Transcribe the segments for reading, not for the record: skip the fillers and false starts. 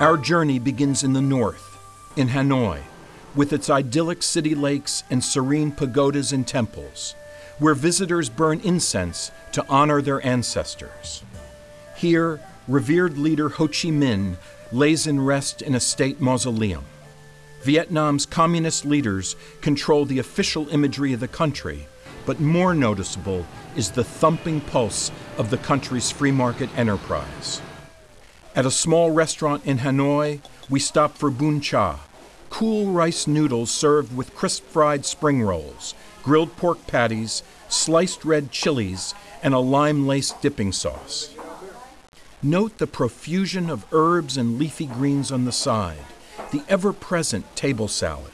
Our journey begins in the north, in Hanoi, with its idyllic city lakes and serene pagodas and temples, where visitors burn incense to honor their ancestors. Here, revered leader Ho Chi Minh lays in rest in a state mausoleum. Vietnam's communist leaders control the official imagery of the country, but more noticeable is the thumping pulse of the country's free market enterprise. At a small restaurant in Hanoi, we stop for bún cha, cool rice noodles served with crisp fried spring rolls, grilled pork patties, sliced red chilies, and a lime-laced dipping sauce. Note the profusion of herbs and leafy greens on the side, the ever-present table salad.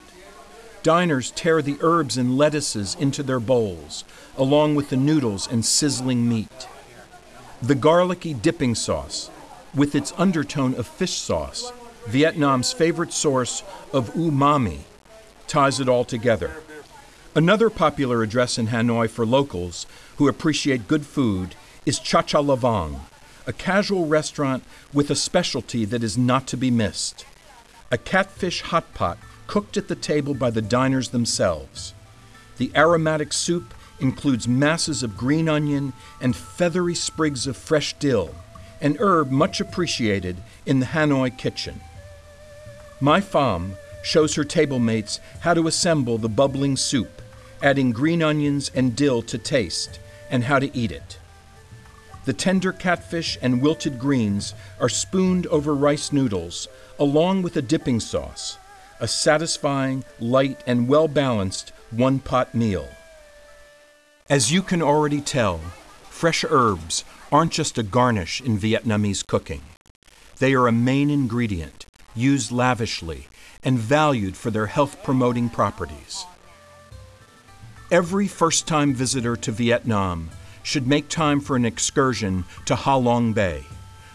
Diners tear the herbs and lettuces into their bowls, along with the noodles and sizzling meat. The garlicky dipping sauce, with its undertone of fish sauce, Vietnam's favorite source of umami, ties it all together. Another popular address in Hanoi for locals who appreciate good food is Cha Cha Lavang, a casual restaurant with a specialty that is not to be missed: a catfish hot pot cooked at the table by the diners themselves. The aromatic soup includes masses of green onion and feathery sprigs of fresh dill, an herb much appreciated in the Hanoi kitchen. Mai Pham shows her table mates how to assemble the bubbling soup, adding green onions and dill to taste, and how to eat it. The tender catfish and wilted greens are spooned over rice noodles, along with a dipping sauce, a satisfying, light, and well-balanced one-pot meal. As you can already tell, fresh herbs aren't just a garnish in Vietnamese cooking. They are a main ingredient, used lavishly, and valued for their health-promoting properties. Every first-time visitor to Vietnam should make time for an excursion to Ha Long Bay,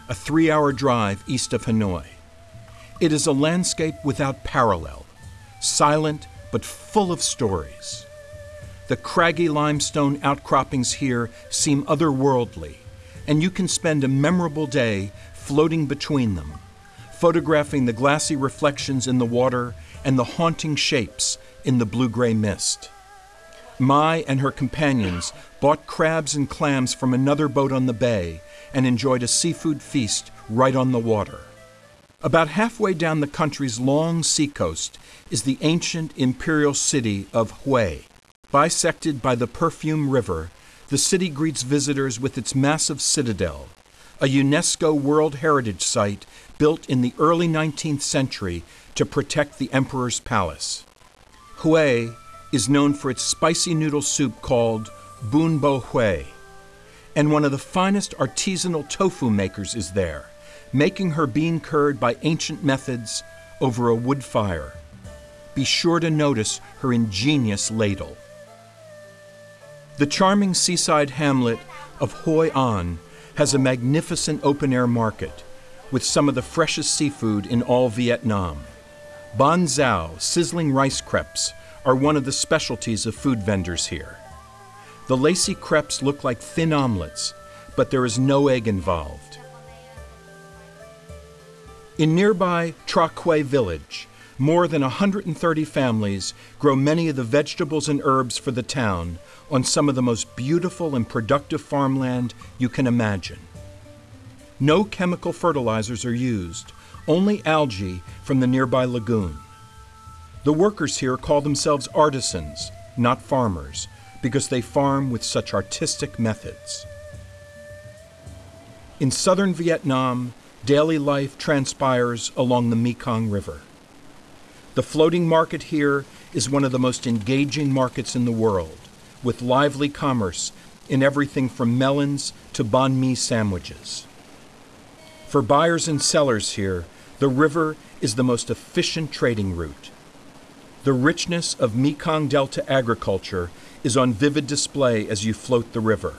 a 3-hour drive east of Hanoi. It is a landscape without parallel, silent but full of stories. The craggy limestone outcroppings here seem otherworldly, and you can spend a memorable day floating between them, photographing the glassy reflections in the water and the haunting shapes in the blue-gray mist. Mai and her companions bought crabs and clams from another boat on the bay and enjoyed a seafood feast right on the water. About halfway down the country's long seacoast is the ancient imperial city of Hue. Bisected by the Perfume River, the city greets visitors with its massive citadel, a UNESCO World Heritage Site built in the early 19th century to protect the emperor's palace. Hue is known for its spicy noodle soup called Bun Bo Hue, and one of the finest artisanal tofu makers is there, making her bean curd by ancient methods over a wood fire. Be sure to notice her ingenious ladle. The charming seaside hamlet of Hoi An has a magnificent open-air market with some of the freshest seafood in all Vietnam. Banh xeo, sizzling rice crepes, are one of the specialties of food vendors here. The lacy crepes look like thin omelets, but there is no egg involved. In nearby Tra Que village, more than 130 families grow many of the vegetables and herbs for the town on some of the most beautiful and productive farmland you can imagine. No chemical fertilizers are used, only algae from the nearby lagoon. The workers here call themselves artisans, not farmers, because they farm with such artistic methods. In southern Vietnam, daily life transpires along the Mekong River. The floating market here is one of the most engaging markets in the world, with lively commerce in everything from melons to banh mi sandwiches. For buyers and sellers here, the river is the most efficient trading route. The richness of Mekong Delta agriculture is on vivid display as you float the river.